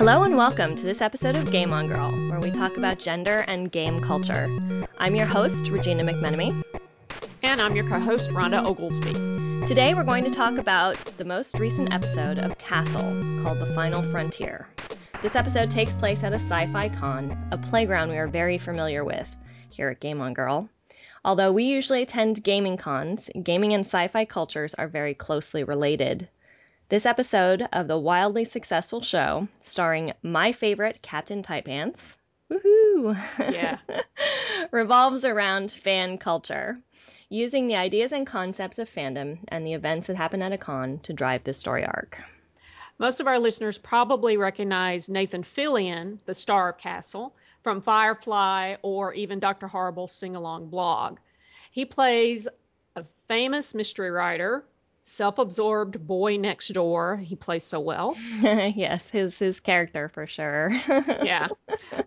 Hello and welcome to this episode of Game on Girl, where we talk about gender and game culture. I'm your host, Regina McMenemy. And I'm your co-host, Rhonda Oglesby. Today we're going to talk about the most recent episode of Castle, called The Final Frontier. This episode takes place at a sci-fi con, a playground we are very familiar with here at Game on Girl. Although we usually attend gaming cons, gaming and sci-fi cultures are very closely related. This episode of the wildly successful show, starring my favorite Captain Tight Pants, woohoo, yeah, revolves around fan culture, using the ideas and concepts of fandom and the events that happen at a con to drive the story arc. Most of our listeners probably recognize Nathan Fillion, the star of Castle, from Firefly or even Dr. Horrible's Sing-Along Blog. He plays a famous mystery writer, self-absorbed boy next door. He plays so well. Yes, his character for sure. Yeah.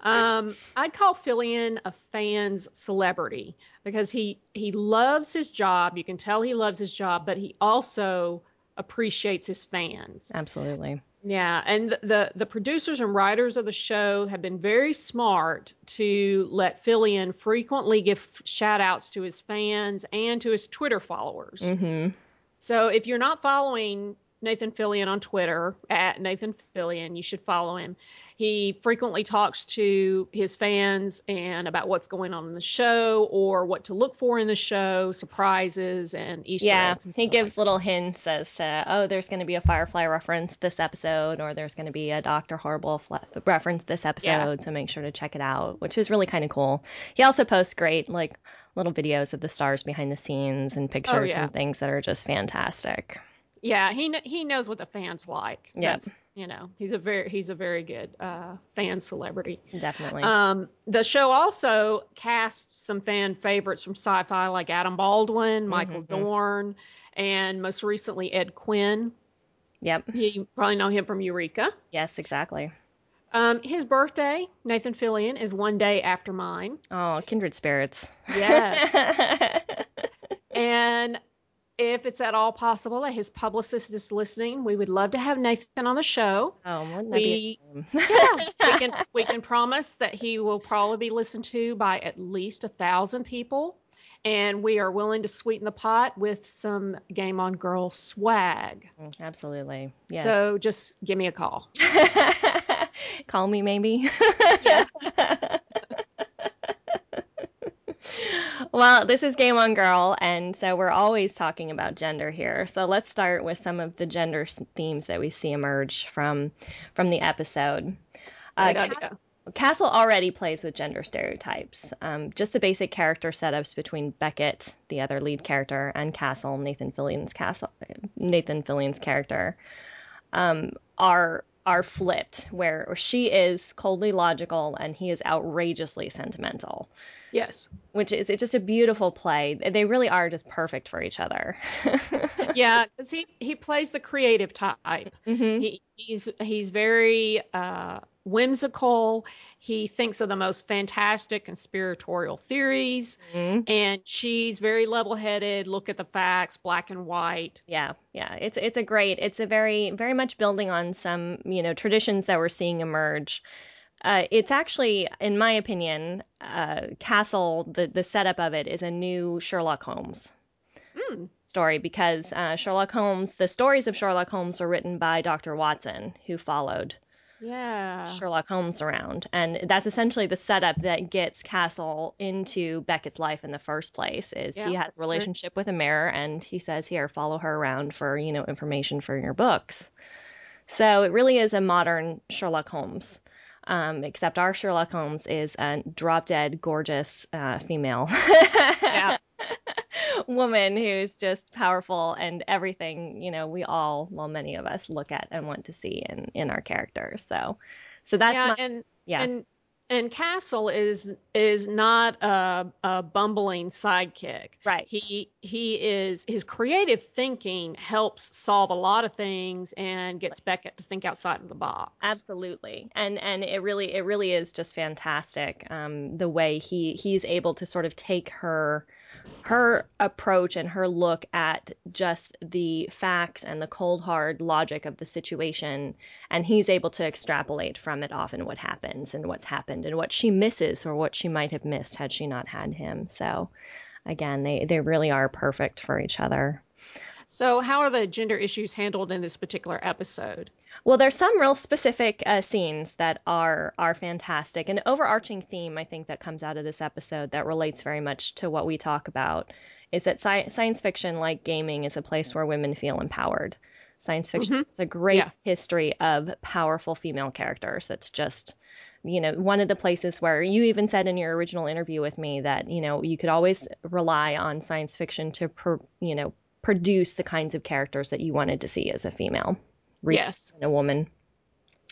I'd call Fillion a fan's celebrity because he loves his job. You can tell he loves his job, but he also appreciates his fans. Absolutely. Yeah. And the producers and writers of the show have been very smart to let Fillion frequently give shout outs to his fans and to his Twitter followers. Mm-hmm. So if you're not following Nathan Fillion on Twitter, at Nathan Fillion, you should follow him. He frequently talks to his fans and about what's going on in the show or what to look for in the show, surprises and Easter eggs. Yeah, he gives little hints as to, oh, there's going to be a Firefly reference this episode, or there's going to be a Dr. Horrible reference this episode, so make sure to check it out, which is really kind of cool. He also posts great, like, little videos of the stars behind the scenes and pictures and things that are just fantastic. Yeah, he knows what the fans like. Yes, you know, he's a very good fan celebrity. Definitely. The show also casts some fan favorites from sci-fi like Adam Baldwin, Michael Dorn, and most recently Ed Quinn. Yep. You probably know him from Eureka. Yes, exactly. His birthday, Nathan Fillion, is one day after mine. Oh, kindred spirits. Yes. And if it's at all possible that his publicist is listening, we would love to have Nathan on the show. Oh, wouldn't that be we can promise that he will probably be listened to by at least 1,000 people, and we are willing to sweeten the pot with some Game on Girl swag. Absolutely. Yes. So just give me a call. Call me, maybe. Yeah. Well, this is Game on Girl, and so we're always talking about gender here. So let's start with some of the gender themes that we see emerge from the episode. Castle already plays with gender stereotypes. Just the basic character setups between Beckett, the other lead character, and Castle, Nathan Fillion's character, are flipped, where she is coldly logical and he is outrageously sentimental. Yes. Which is just a beautiful play. They really are just perfect for each other. Yeah, because he plays the creative type. Mm-hmm. He's very whimsical. He thinks of the most fantastic conspiratorial theories. Mm-hmm. And she's very level-headed, look at the facts, black and white. Yeah. It's a very, very much building on some, traditions that we're seeing emerge. It's actually, in my opinion, Castle, the setup of it is a new Sherlock Holmes story, because the stories of Sherlock Holmes were written by Dr. Watson, who followed Sherlock Holmes around. And that's essentially the setup that gets Castle into Beckett's life in the first place, is he has a relationship with a mirror and he says, here, follow her around for, information for your books. So it really is a modern Sherlock Holmes, except our Sherlock Holmes is a drop-dead, gorgeous female woman who's just powerful, and everything many of us look at and want to see in our characters. So that's and Castle is not a bumbling sidekick, right? He is, his creative thinking helps solve a lot of things and gets Beckett to think outside of the box. Absolutely, and it really is just fantastic. The way he's able to sort of take her her approach and her look at just the facts and the cold, hard logic of the situation. And he's able to extrapolate from it often what happens and what's happened and what she misses or what she might have missed had she not had him. So, again, they really are perfect for each other. So how are the gender issues handled in this particular episode? Well, there's some real specific scenes that are fantastic. An overarching theme, I think, that comes out of this episode that relates very much to what we talk about is that science fiction, like gaming, is a place where women feel empowered. Science fiction is a great history of powerful female characters. That's just, you know, one of the places where you even said in your original interview with me that, you know, you could always rely on science fiction to, produce the kinds of characters that you wanted to see as a female. Yes. And a woman.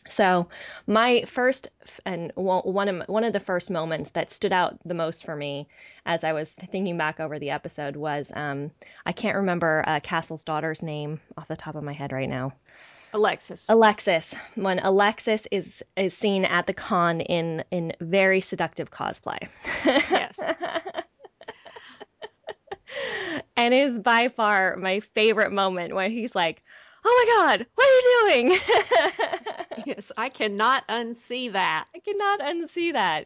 So my first and one of the first moments that stood out the most for me as I was thinking back over the episode was I can't remember Castle's daughter's name off the top of my head right now. Alexis. When Alexis is seen at the con in very seductive cosplay. Yes. And it is by far my favorite moment when he's like, "Oh my God, what are you doing?" Yes, I cannot unsee that.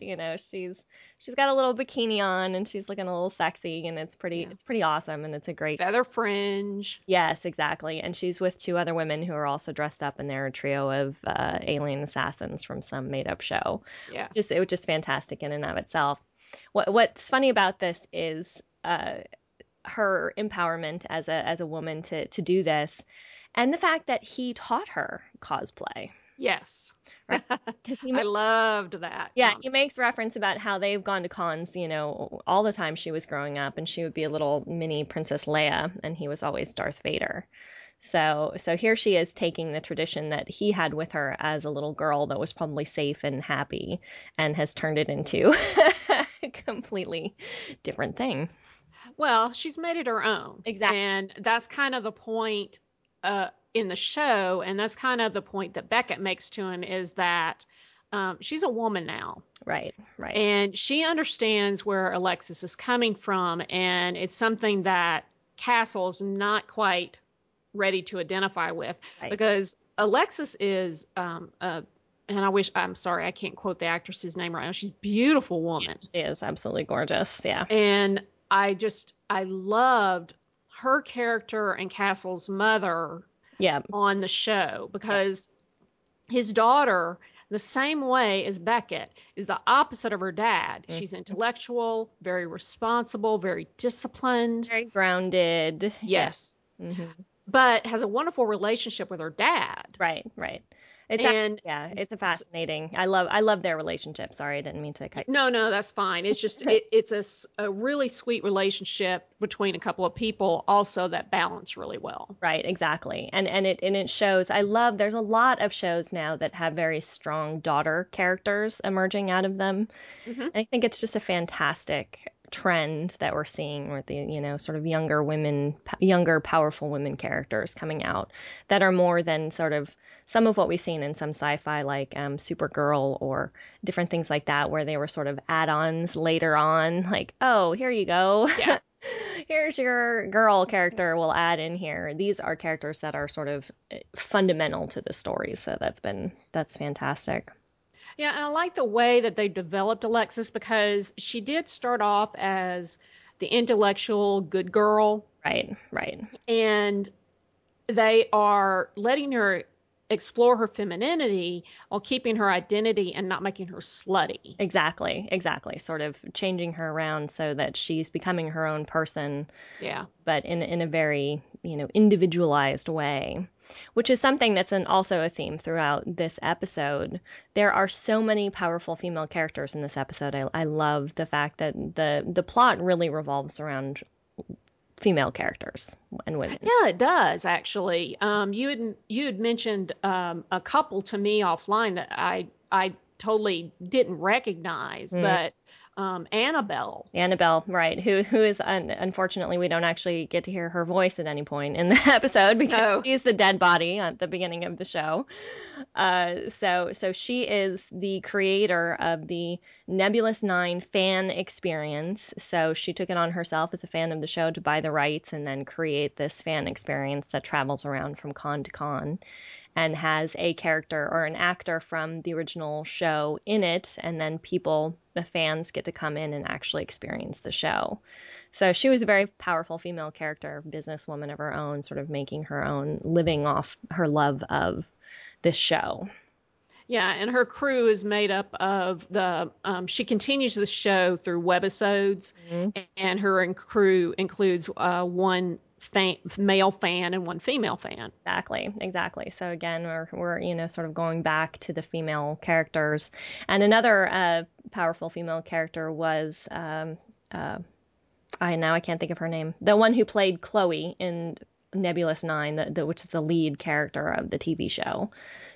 You know, she's got a little bikini on and she's looking a little sexy, and it's pretty awesome, and it's a great feather fringe. Yes, exactly. And she's with two other women who are also dressed up, and they're a trio of alien assassins from some made up show. Yeah, it was just fantastic in and of itself. What's funny about this is her empowerment as a woman to do this. And the fact that he taught her cosplay. Yes. Right? I loved that. Yeah, he makes reference about how they've gone to cons, you know, all the time she was growing up, and she would be a little mini Princess Leia, and he was always Darth Vader. So here she is taking the tradition that he had with her as a little girl that was probably safe and happy, and has turned it into a completely different thing. Well, she's made it her own. Exactly. And that's kind of the point in the show, and that's kind of the point that Beckett makes to him, is that she's a woman now. Right. And she understands where Alexis is coming from, and it's something that Castle's not quite ready to identify with, because Alexis is I'm sorry, I can't quote the actress's name right now. She's a beautiful woman. She is absolutely gorgeous, yeah. And I loved her character and Castle's mother on the show, because his daughter, the same way as Beckett, is the opposite of her dad. Mm-hmm. She's intellectual, very responsible, very disciplined. Very grounded. Yes. Mm-hmm. But has a wonderful relationship with her dad. Right. It's a fascinating. I love their relationship. Sorry, I didn't mean to cut you. No, that's fine. It's just it's a really sweet relationship between a couple of people, also that balance really well. Right, exactly. And it shows. There's a lot of shows now that have very strong daughter characters emerging out of them. Mm-hmm. And I think it's just a fantastic trend that we're seeing with the, you know, sort of younger powerful women characters coming out that are more than sort of some of what we've seen in some sci-fi, like Supergirl or different things like that, where they were sort of add-ons later on, like, oh, here you go, here's your girl character, we'll add in here. These are characters that are sort of fundamental to the story, so that's fantastic. Yeah, and I like the way that they developed Alexis, because she did start off as the intellectual good girl. Right. And they are letting her explore her femininity while keeping her identity and not making her slutty. Exactly. Sort of changing her around so that she's becoming her own person. Yeah. But in a very, you know, individualized way, which is something that's also a theme throughout this episode. There are so many powerful female characters in this episode. I love the fact that the plot really revolves around female characters and women. Yeah, it does, actually. You had mentioned a couple to me offline that I totally didn't recognize, but Annabelle, right? Who is unfortunately we don't actually get to hear her voice at any point in the episode because she's the dead body at the beginning of the show. So she is the creator of the Nebula 9 fan experience. So she took it on herself as a fan of the show to buy the rights and then create this fan experience that travels around from con to con. And has a character or an actor from the original show in it. And then people, the fans, get to come in and actually experience the show. So she was a very powerful female character, businesswoman of her own, sort of making her own living off her love of this show. Yeah, and her crew is made up of she continues the show through webisodes. Mm-hmm. And her crew includes one male fan and one female fan. Exactly. So again, we're sort of going back to the female characters. And another powerful female character was I can't think of her name. The one who played Chloe in Nebula 9, which is the lead character of the TV show.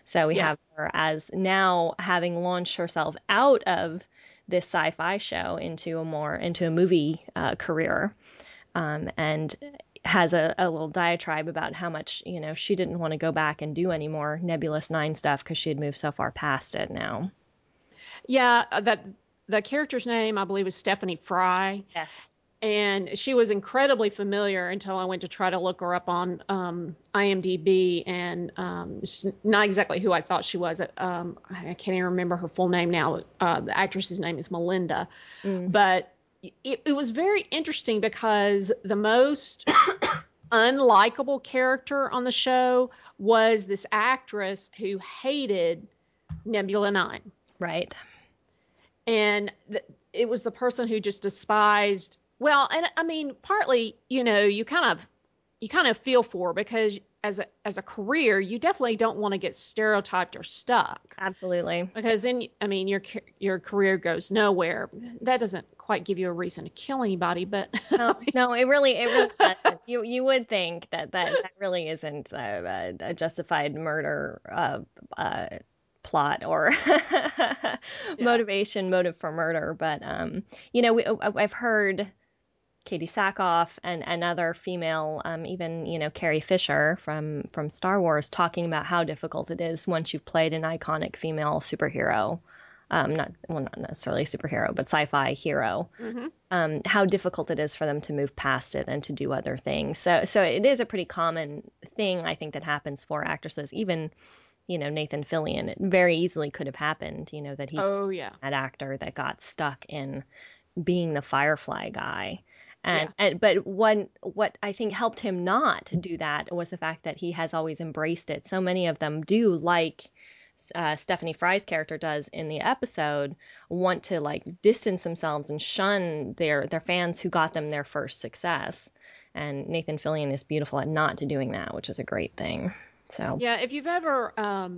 So we have her as now having launched herself out of this sci-fi show into a movie career, and has a little diatribe about how much, she didn't want to go back and do any more Nebula 9 stuff because she had moved so far past it now. Yeah, the character's name, I believe, is Stephanie Fry. Yes. And she was incredibly familiar until I went to try to look her up on IMDb, and she's not exactly who I thought she was. I can't even remember her full name now. The actress's name is Melinda. Mm. But it was very interesting because the most unlikable character on the show was this actress who hated Nebula 9. Right. And it was the person who just despised. Well, and I mean, partly, you kind of feel for her because as a career, you definitely don't want to get stereotyped or stuck. Absolutely. Because then, I mean, your career goes nowhere. That doesn't quite give you a reason to kill anybody, but no, it really doesn't. You would think that really isn't a justified murder plot or motive for murder, but I've heard Katie Sackhoff and other female, even, Carrie Fisher from Star Wars, talking about how difficult it is once you've played an iconic female superhero, not necessarily superhero, but sci-fi hero, mm-hmm. How difficult it is for them to move past it and to do other things. So it is a pretty common thing, I think, that happens for actresses, even, Nathan Fillion. It very easily could have happened, that he, that actor that got stuck in being the Firefly guy. But what I think helped him not do that was the fact that he has always embraced it. So many of them do, like Stephanie Fry's character does in the episode, want to distance themselves and shun their fans who got them their first success. And Nathan Fillion is beautiful at not doing that, which is a great thing. So yeah, if you've ever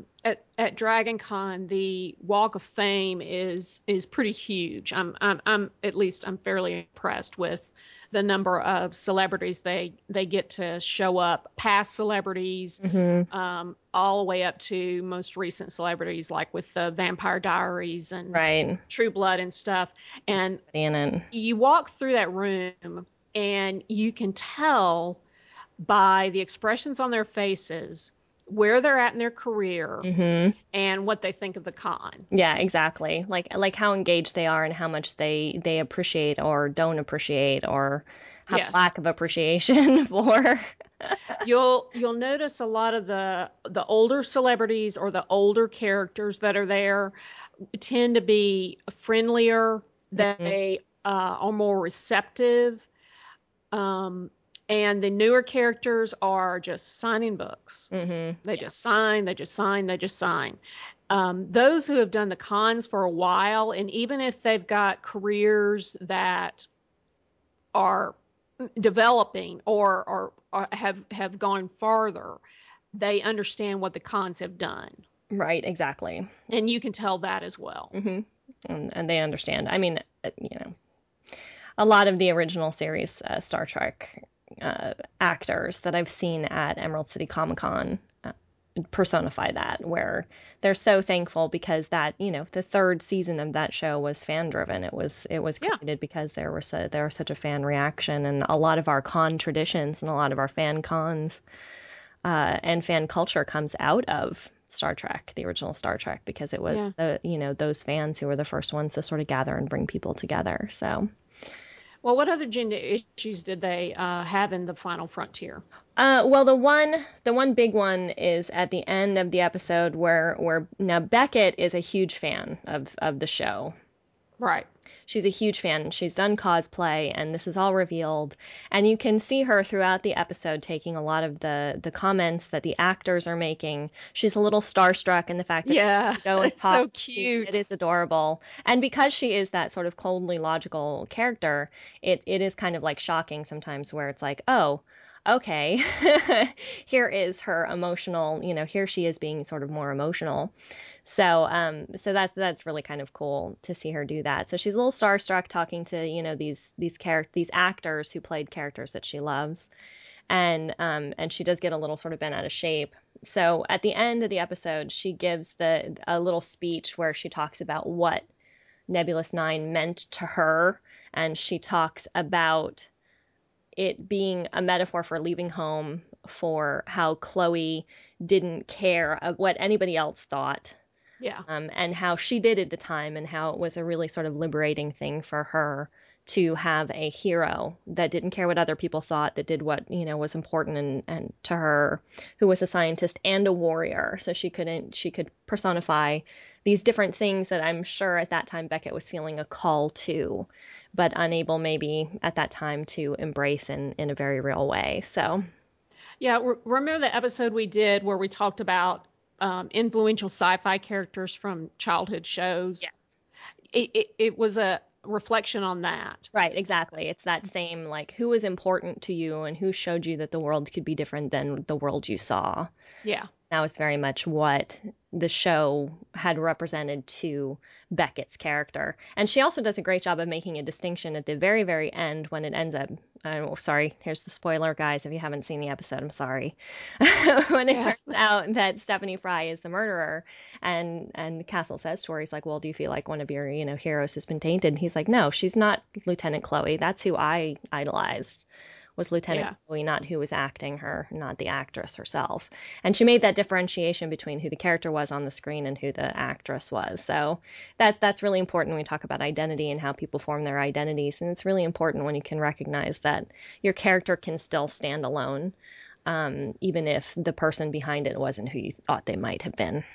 at Dragon Con, the Walk of Fame is pretty huge. I'm fairly impressed with the number of celebrities they get to show up, past celebrities, mm-hmm. All the way up to most recent celebrities, like with the Vampire Diaries and True Blood and stuff. And you walk through that room and you can tell by the expressions on their faces where they're at in their career, mm-hmm. and what they think of the con. Yeah, exactly. Like how engaged they are and how much they appreciate or don't appreciate or have lack of appreciation for. You'll notice a lot of the older celebrities or the older characters that are there tend to be friendlier. Mm-hmm. They are more receptive. And the newer characters are just signing books. Mm-hmm. They just sign, they just sign, they just sign. Those who have done the cons for a while, and even if they've got careers that are developing or have gone farther, they understand what the cons have done. Right, exactly. And you can tell that as well. Mm-hmm. And they understand. I mean, a lot of the original series Star Trek actors that I've seen at Emerald City Comic Con personify that, where they're so thankful because that, you know, the third season of that show was fan driven. It was created because there was such a fan reaction, and a lot of our con traditions and a lot of our fan cons and fan culture comes out of Star Trek, the original Star Trek, because it was those fans who were the first ones to sort of gather and bring people together. So, well, what other gender issues did they have in The Final Frontier? Well, the one big one is at the end of the episode where now Beckett is a huge fan of the show. Right. She's a huge fan. She's done cosplay, and this is all revealed. And you can see her throughout the episode taking a lot of the comments that the actors are making. She's a little starstruck in the fact that the show is so cute. It is adorable. And because she is that sort of coldly logical character, it is kind of like shocking sometimes where it's like, oh, okay, here is her emotional, you know, here she is being sort of more emotional. So, so that's really kind of cool to see her do that. So she's a little starstruck talking to, you know, these actors who played characters that she loves. And she does get a little sort of bent out of shape. So at the end of the episode, she gives a little speech where she talks about what Nebula 9 meant to her. And she talks about it being a metaphor for leaving home, for how Chloe didn't care of what anybody else thought. Yeah. And how she did at the time, and how it was a really sort of liberating thing for her to have a hero that didn't care what other people thought, that did what, you know, was important and to her, who was a scientist and a warrior. So she could personify these different things that I'm sure at that time Beckett was feeling a call to, but unable maybe at that time to embrace in a very real way. So, yeah, remember the episode we did where we talked about influential sci-fi characters from childhood shows? Yeah. It was a reflection on that. Right, exactly. It's that same, like, who is important to you and who showed you that the world could be different than the world you saw. Yeah. That was very much what the show had represented to Beckett's character. And she also does a great job of making a distinction at the very, very end when it ends up. Oh, sorry, here's the spoiler, guys. If you haven't seen the episode, I'm sorry. When it turns out that Stephanie Fry is the murderer, and Castle says to her, he's like, well, do you feel like one of your, you know, heroes has been tainted? And he's like, no, she's not Lieutenant Chloe. That's who I idolized. Was Lieutenant Chloe, not who was acting her, not the actress herself. And she made that differentiation between who the character was on the screen and who the actress was. So that's really important when we talk about identity and how people form their identities. And it's really important when you can recognize that your character can still stand alone, even if the person behind it wasn't who you thought they might have been.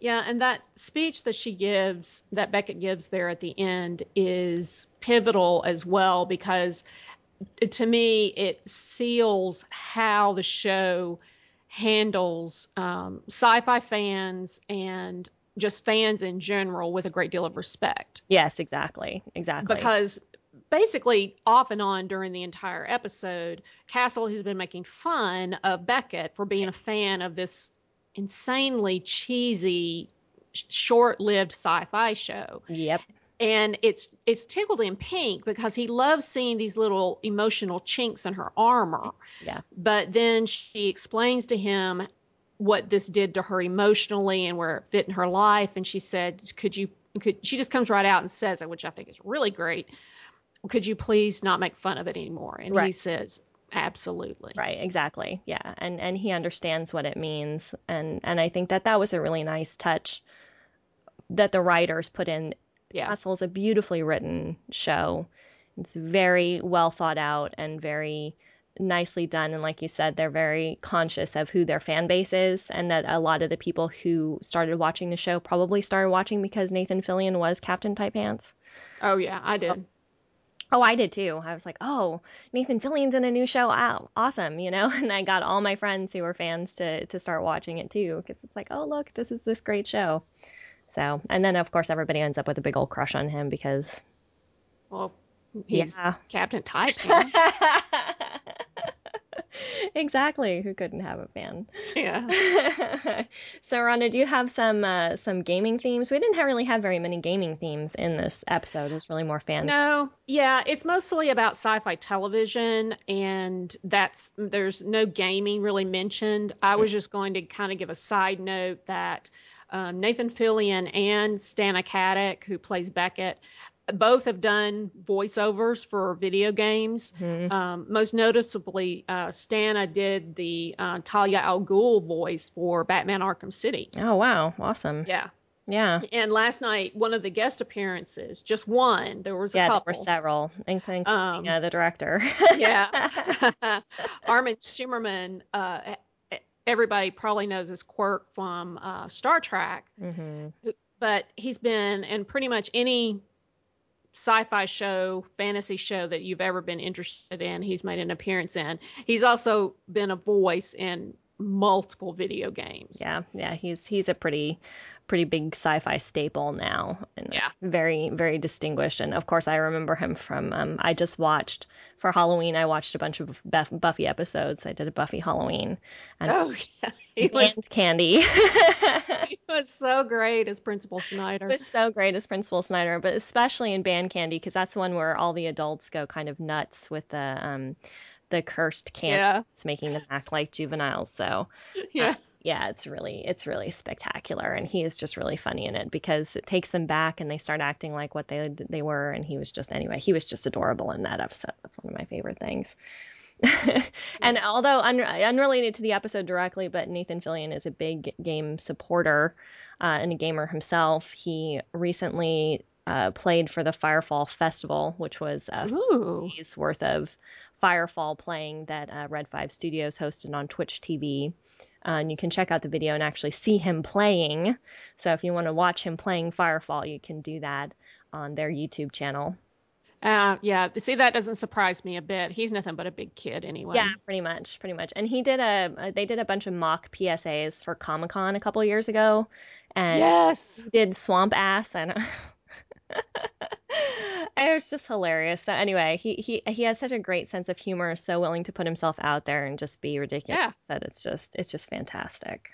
Yeah, and that speech that she gives, that Beckett gives there at the end, is pivotal as well, because to me, it seals how the show handles sci-fi fans and just fans in general with a great deal of respect. Yes, exactly. Exactly. Because basically, off and on during the entire episode, Castle has been making fun of Beckett for being a fan of this insanely cheesy, short-lived sci-fi show. Yep. And it's tickled him pink because he loves seeing these little emotional chinks in her armor. Yeah. But then she explains to him what this did to her emotionally and where it fit in her life. And she said, she just comes right out and says it, which I think is really great. Could you please not make fun of it anymore? And he says, absolutely. Right. Exactly. Yeah. And he understands what it means. And I think that was a really nice touch that the writers put in. Yeah. Castle is a beautifully written show. It's very well thought out and very nicely done. And like you said, they're very conscious of who their fan base is, and that a lot of the people who started watching the show probably started watching because Nathan Fillion was Captain Tight Pants. Oh, yeah, I did. Oh, I did too. I was like, oh, Nathan Fillion's in a new show. Oh, awesome, you know? And I got all my friends who were fans to start watching it too, because it's like, oh, look, this is this great show. So, and then of course everybody ends up with a big old crush on him because, well, he's Captain Tight Pants. Exactly. Who couldn't have a fan? Yeah. So, Rhonda, do you have some gaming themes? We didn't really have very many gaming themes in this episode. It was really more fan. No. Yeah. It's mostly about sci-fi television, and there's no gaming really mentioned. I was just going to kind of give a side note that Nathan Fillion and Stana Katic, who plays Beckett, both have done voiceovers for video games. Mm-hmm. Most noticeably, Stana did the Talia al Ghul voice for Batman Arkham City. Oh, wow. Awesome. Yeah. Yeah. And last night, one of the guest appearances, just one, there was a couple. Yeah, there were several, including the director. Yeah. Armin Shimmerman, everybody probably knows his quirk from Star Trek, mm-hmm. but he's been in pretty much any sci-fi show, fantasy show that you've ever been interested in, he's made an appearance in. He's also been a voice in multiple video games. Yeah, he's a pretty big sci-fi staple now. And yeah. Very, very distinguished. And of course, I remember him from, I just watched, for Halloween, I watched a bunch of Buffy episodes. I did a Buffy Halloween. And oh, yeah. And Candy. He was so great as Principal Snyder. He was so great as Principal Snyder, but especially in Band Candy, because that's the one where all the adults go kind of nuts with the cursed candy. Yeah. It's making them act like juveniles. So yeah. Yeah, it's really spectacular, and he is just really funny in it because it takes them back and they start acting like what they were, and he was just adorable in that episode. That's one of my favorite things. And although unrelated to the episode directly, but Nathan Fillion is a big game supporter and a gamer himself. He recently played for the Firefall Festival, which was a few days worth of Firefall playing that Red 5 Studios hosted on Twitch TV. And you can check out the video and actually see him playing. So if you want to watch him playing Firefall, you can do that on their YouTube channel. Yeah. See, that doesn't surprise me a bit. He's nothing but a big kid anyway. Yeah, pretty much. And he did they did a bunch of mock PSAs for Comic-Con a couple years ago. And yes! He did Swamp Ass and... It was just hilarious. So anyway, he has such a great sense of humor, so willing to put himself out there and just be ridiculous. Yeah. That it's just fantastic.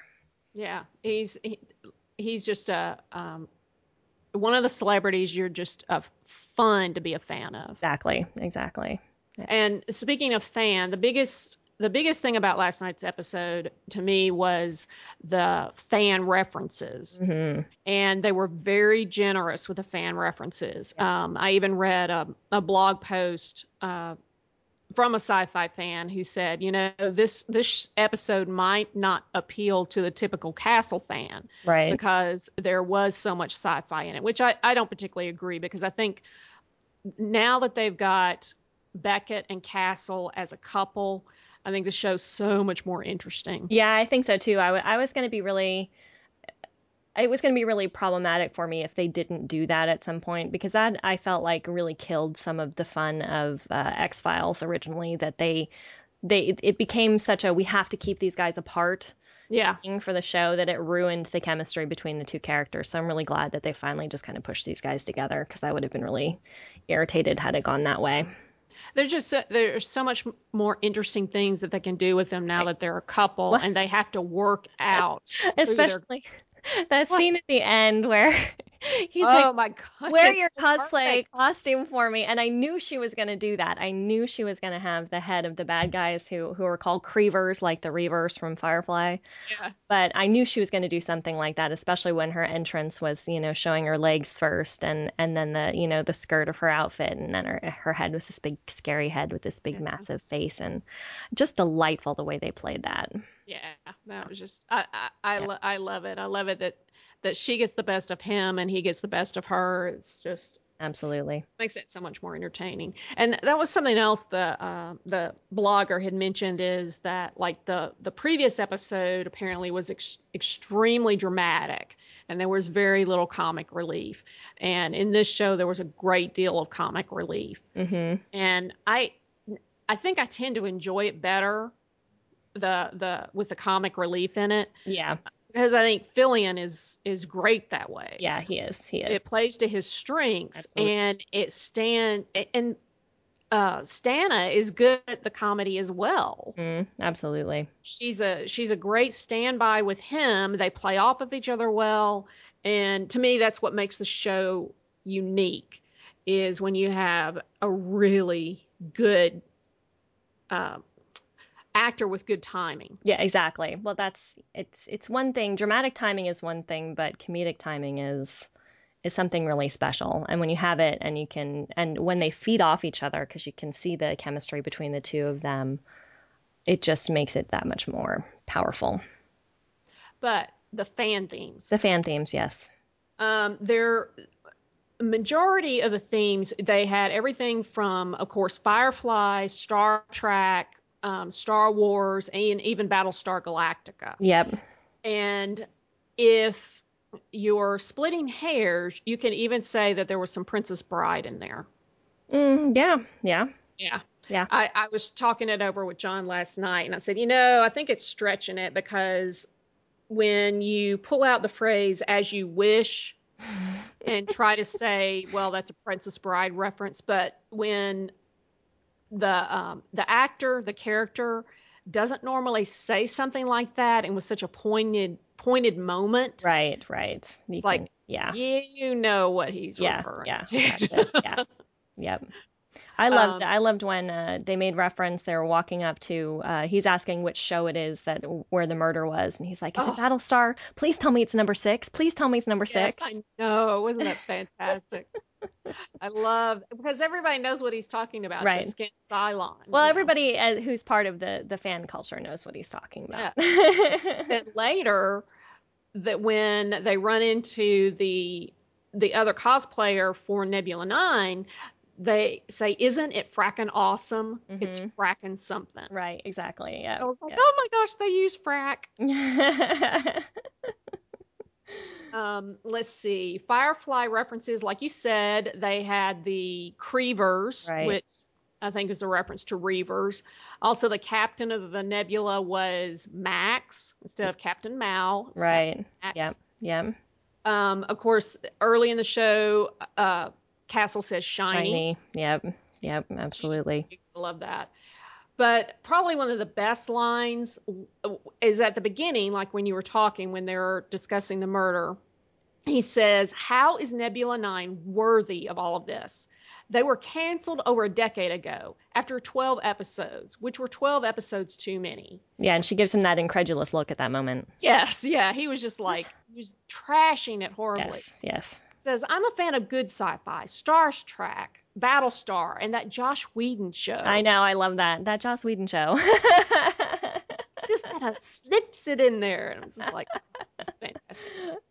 Yeah, he's just a one of the celebrities you're just fun to be a fan of. Exactly. Yeah. And speaking of fan, the biggest thing about last night's episode to me was the fan references. Mm-hmm. And they were very generous with the fan references. Yeah. I even read a blog post from a sci-fi fan who said, you know, this episode might not appeal to the typical Castle fan. Right. Because there was so much sci-fi in it, which I don't particularly agree, because I think now that they've got Beckett and Castle as a couple, I think the show's so much more interesting. Yeah, I think so too. It was going to be really problematic for me if they didn't do that at some point, because that I felt like really killed some of the fun of X-Files originally. That it became such a we have to keep these guys apart. Yeah. Thing for the show that it ruined the chemistry between the two characters. So I'm really glad that they finally just kind of pushed these guys together, because I would have been really irritated had it gone that way. There's so much more interesting things that they can do with them now that they're a couple, and they have to work out. Especially that scene at the end where he's my God, wear your cosplay costume for me. And I knew she was going to do that. I knew she was going to have the head of the bad guys who are called Creavers, like the Reavers from Firefly. Yeah. But I knew she was going to do something like that, especially when her entrance was, you know, showing her legs first and then the, you know, the skirt of her outfit. And then her head was this big, scary head with this big, massive face, and just delightful the way they played that. Yeah, that was just I love it. I love it that she gets the best of him and he gets the best of her. It's just absolutely makes it so much more entertaining. And that was something else the blogger had mentioned, is that like the previous episode apparently was extremely dramatic, and there was very little comic relief. And in this show, there was a great deal of comic relief, mm-hmm. and I think I tend to enjoy it better. With the comic relief in it. Yeah. Because I think Fillion is great that way. Yeah, he is. It plays to his strengths, and it stands, and Stanna is good at the comedy as well. Absolutely. She's a great standby with him. They play off of each other well. And to me, that's what makes the show unique, is when you have a really good actor with good timing. Yeah, exactly. Well, it's one thing. Dramatic timing is one thing, but comedic timing is something really special. And when you have it and when they feed off each other, because you can see the chemistry between the two of them, it just makes it that much more powerful. But the fan themes, yes. They're majority of the themes. They had everything from, of course, Firefly, Star Trek, Star Wars, and even Battlestar Galactica. Yep. And if you're splitting hairs, you can even say that there was some Princess Bride in there. Yeah. I was talking it over with John last night, and I said, I think it's stretching it, because when you pull out the phrase "as you wish" and try to say, well, that's a Princess Bride reference, but when the actor, the character, doesn't normally say something like that, and with such a pointed moment, right, it's like, yeah, you know what he's referring to. Yep. I loved when they made reference. They were walking up to, he's asking which show it is where the murder was. And he's like, is it Battlestar? Please tell me it's number 6. Please tell me it's number 6. I know. Wasn't that fantastic? I love, because everybody knows what he's talking about. Right. The skin Cylon. Well, everybody who's part of the fan culture knows what he's talking about. Yeah. Then later, that when they run into the other cosplayer for Nebula 9, they say, isn't it frackin' awesome? Mm-hmm. It's frackin' something. Right, exactly. Yeah. I was like, oh my gosh, they use frack. Let's see. Firefly references, like you said, they had the Creavers, which I think is a reference to Reavers. Also, the captain of the Nebula was Max instead of Captain Mal. Right. Max. Yep. Of course, early in the show, Castle says shiny. Yep, absolutely. I love that. But probably one of the best lines is at the beginning, like when you were talking, when they were discussing the murder. He says, how is Nebula 9 worthy of all of this? They were canceled over a decade ago after 12 episodes, which were 12 episodes too many. Yeah, and she gives him that incredulous look at that moment. Yes, yeah. He was just like, he was trashing it horribly. Yes. Says, I'm a fan of good sci-fi, Star Trek, Battlestar, and that Joss Whedon show. I know, I love that. That Joss Whedon show. Just kind of snips it in there. And it's just like, it's fantastic.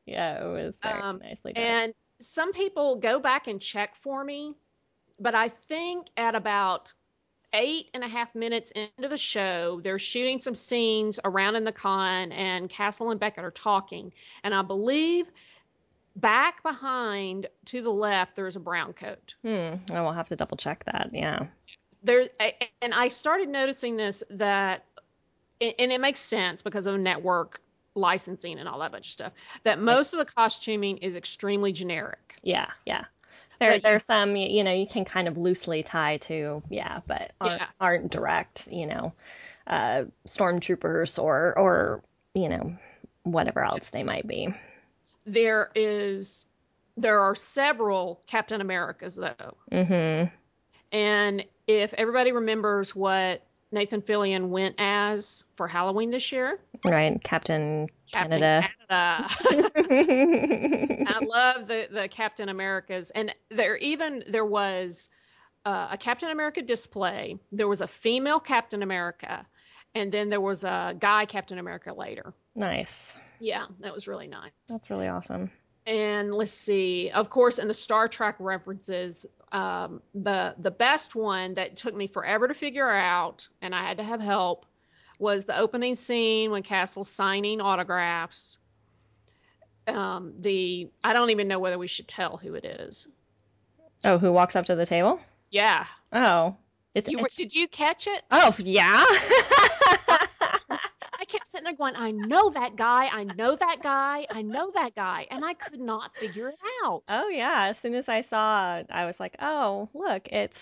Yeah, it was very nicely done. And some people go back and check for me, but I think at about 8.5 minutes into the show, they're shooting some scenes around in the con, and Castle and Beckett are talking. And I believe back behind to the left, there's a brown coat. I will have to double check that. Yeah. And I started noticing this, that, and it makes sense because of network licensing and all that bunch of stuff, that most of the costuming is extremely generic. Yeah. There's some, you can kind of loosely tie to, but aren't direct, stormtroopers or, whatever else they might be. There are several Captain Americas, though. Mm-hmm. And if everybody remembers what Nathan Fillion went as for Halloween this year. Right, Captain Canada. I love the Captain Americas. And there was a Captain America display. There was a female Captain America. And then there was a guy Captain America later. Nice. Yeah, that was really nice. That's really awesome. And let's see. Of course, in the Star Trek references, the best one that took me forever to figure out, and I had to have help, was the opening scene when Castle's signing autographs. I don't even know whether we should tell who it is. Oh, who walks up to the table? Yeah. Oh. Did you catch it? Oh, yeah. I kept sitting there going, I know that guy. And I could not figure it out. Oh, yeah. As soon as I saw it, I was like, oh, look, it's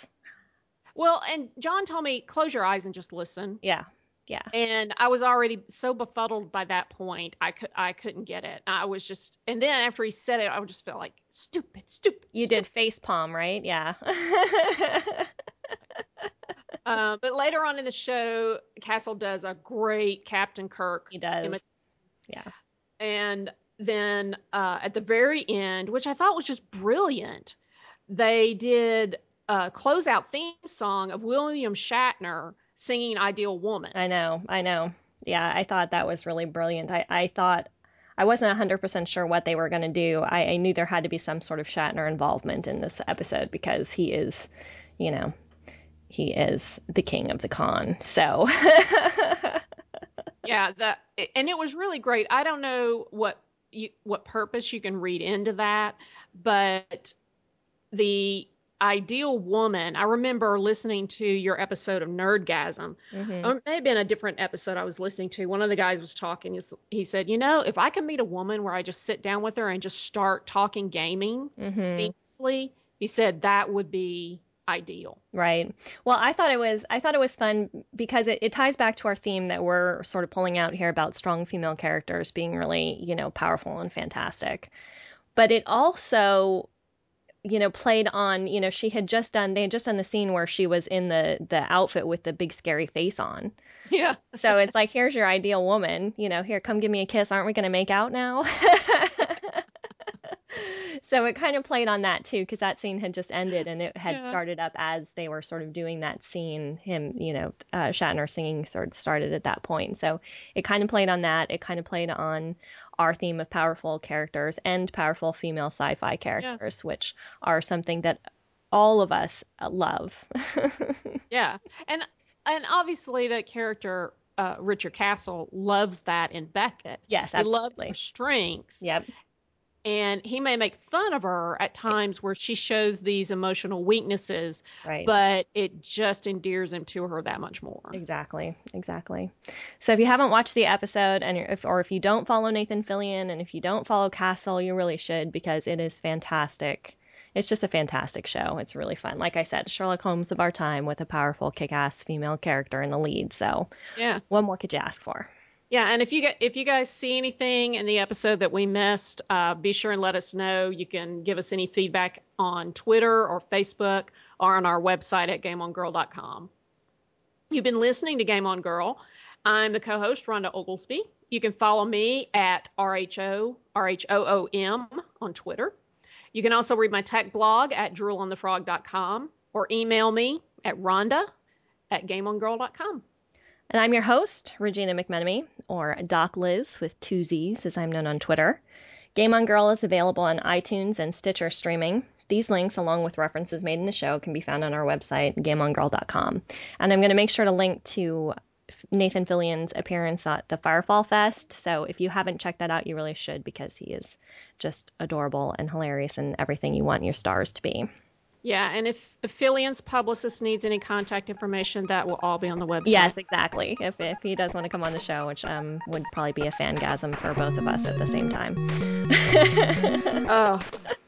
Well, and John told me, close your eyes and just listen. Yeah. Yeah. And I was already so befuddled by that point. I couldn't get it. I was just, and then after he said it, I would just feel like stupid. You did face palm, right? Yeah. But later on in the show, Castle does a great Captain Kirk. He does. Yeah. And then at the very end, which I thought was just brilliant, they did a closeout theme song of William Shatner singing Ideal Woman. I know. Yeah, I thought that was really brilliant. I thought I wasn't 100% sure what they were going to do. I knew there had to be some sort of Shatner involvement in this episode because he is, you know, he is the king of the con. So yeah, and it was really great. I don't know what purpose you can read into that, but the Ideal Woman, I remember listening to your episode of Nerdgasm. Mm-hmm. Or it may have been a different episode I was listening to. One of the guys was talking. He said, you know, if I can meet a woman where I just sit down with her and just start talking gaming seamlessly, he said that would be ideal. Right. Well, I thought it was fun because it ties back to our theme that we're sort of pulling out here about strong female characters being really, you know, powerful and fantastic. But it also, you know, played on, you know, they had just done the scene where she was in the outfit with the big scary face on. Yeah. So it's like, here's your ideal woman, you know, here, come give me a kiss. Aren't we going to make out now? So it kind of played on that too, because that scene had just ended and it had started up as they were sort of doing that scene, him, you know, Shatner singing sort of started at that point. So it kind of played on that. It kind of played on our theme of powerful characters and powerful female sci-fi characters, which are something that all of us love. Yeah. And obviously that character, Richard Castle, loves that in Beckett. Yes, absolutely. He loves her strength. Yep. And he may make fun of her at times where she shows these emotional weaknesses, right, but it just endears him to her that much more. Exactly. So if you haven't watched the episode, and if you don't follow Nathan Fillion and if you don't follow Castle, you really should, because it is fantastic. It's just a fantastic show. It's really fun. Like I said, Sherlock Holmes of our time with a powerful kick-ass female character in the lead. So yeah, what more could you ask for? Yeah, and if you guys see anything in the episode that we missed, be sure and let us know. You can give us any feedback on Twitter or Facebook or on our website at GameOnGirl.com. You've been listening to Game on Girl. I'm the co-host, Rhonda Oglesby. You can follow me at RHOOM on Twitter. You can also read my tech blog at DroolOnTheFrog.com or email me at Rhonda@GameOnGirl.com. And I'm your host, Regina McMenemy, or Doc Liz with two Z's, as I'm known on Twitter. Game on Girl is available on iTunes and Stitcher streaming. These links, along with references made in the show, can be found on our website, GameOnGirl.com. And I'm going to make sure to link to Nathan Fillion's appearance at the Firefall Fest. So if you haven't checked that out, you really should, because he is just adorable and hilarious and everything you want your stars to be. Yeah, and if Fillion's publicist needs any contact information, that will all be on the website. Yes, exactly. If he does want to come on the show, which would probably be a fangasm for both of us at the same time.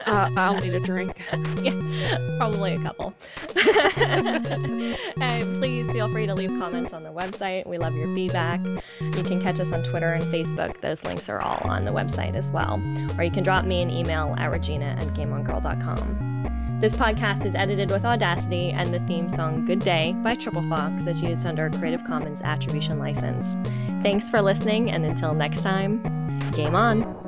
I'll need a drink. Yeah, probably a couple. And please feel free to leave comments on the website. We love your feedback. You can catch us on Twitter and Facebook. Those links are all on the website as well. Or you can drop me an email at Regina@GameOnGirl.com. This podcast is edited with Audacity, and the theme song Good Day by Triple Fox is used under a Creative Commons Attribution license. Thanks for listening, and until next time, game on!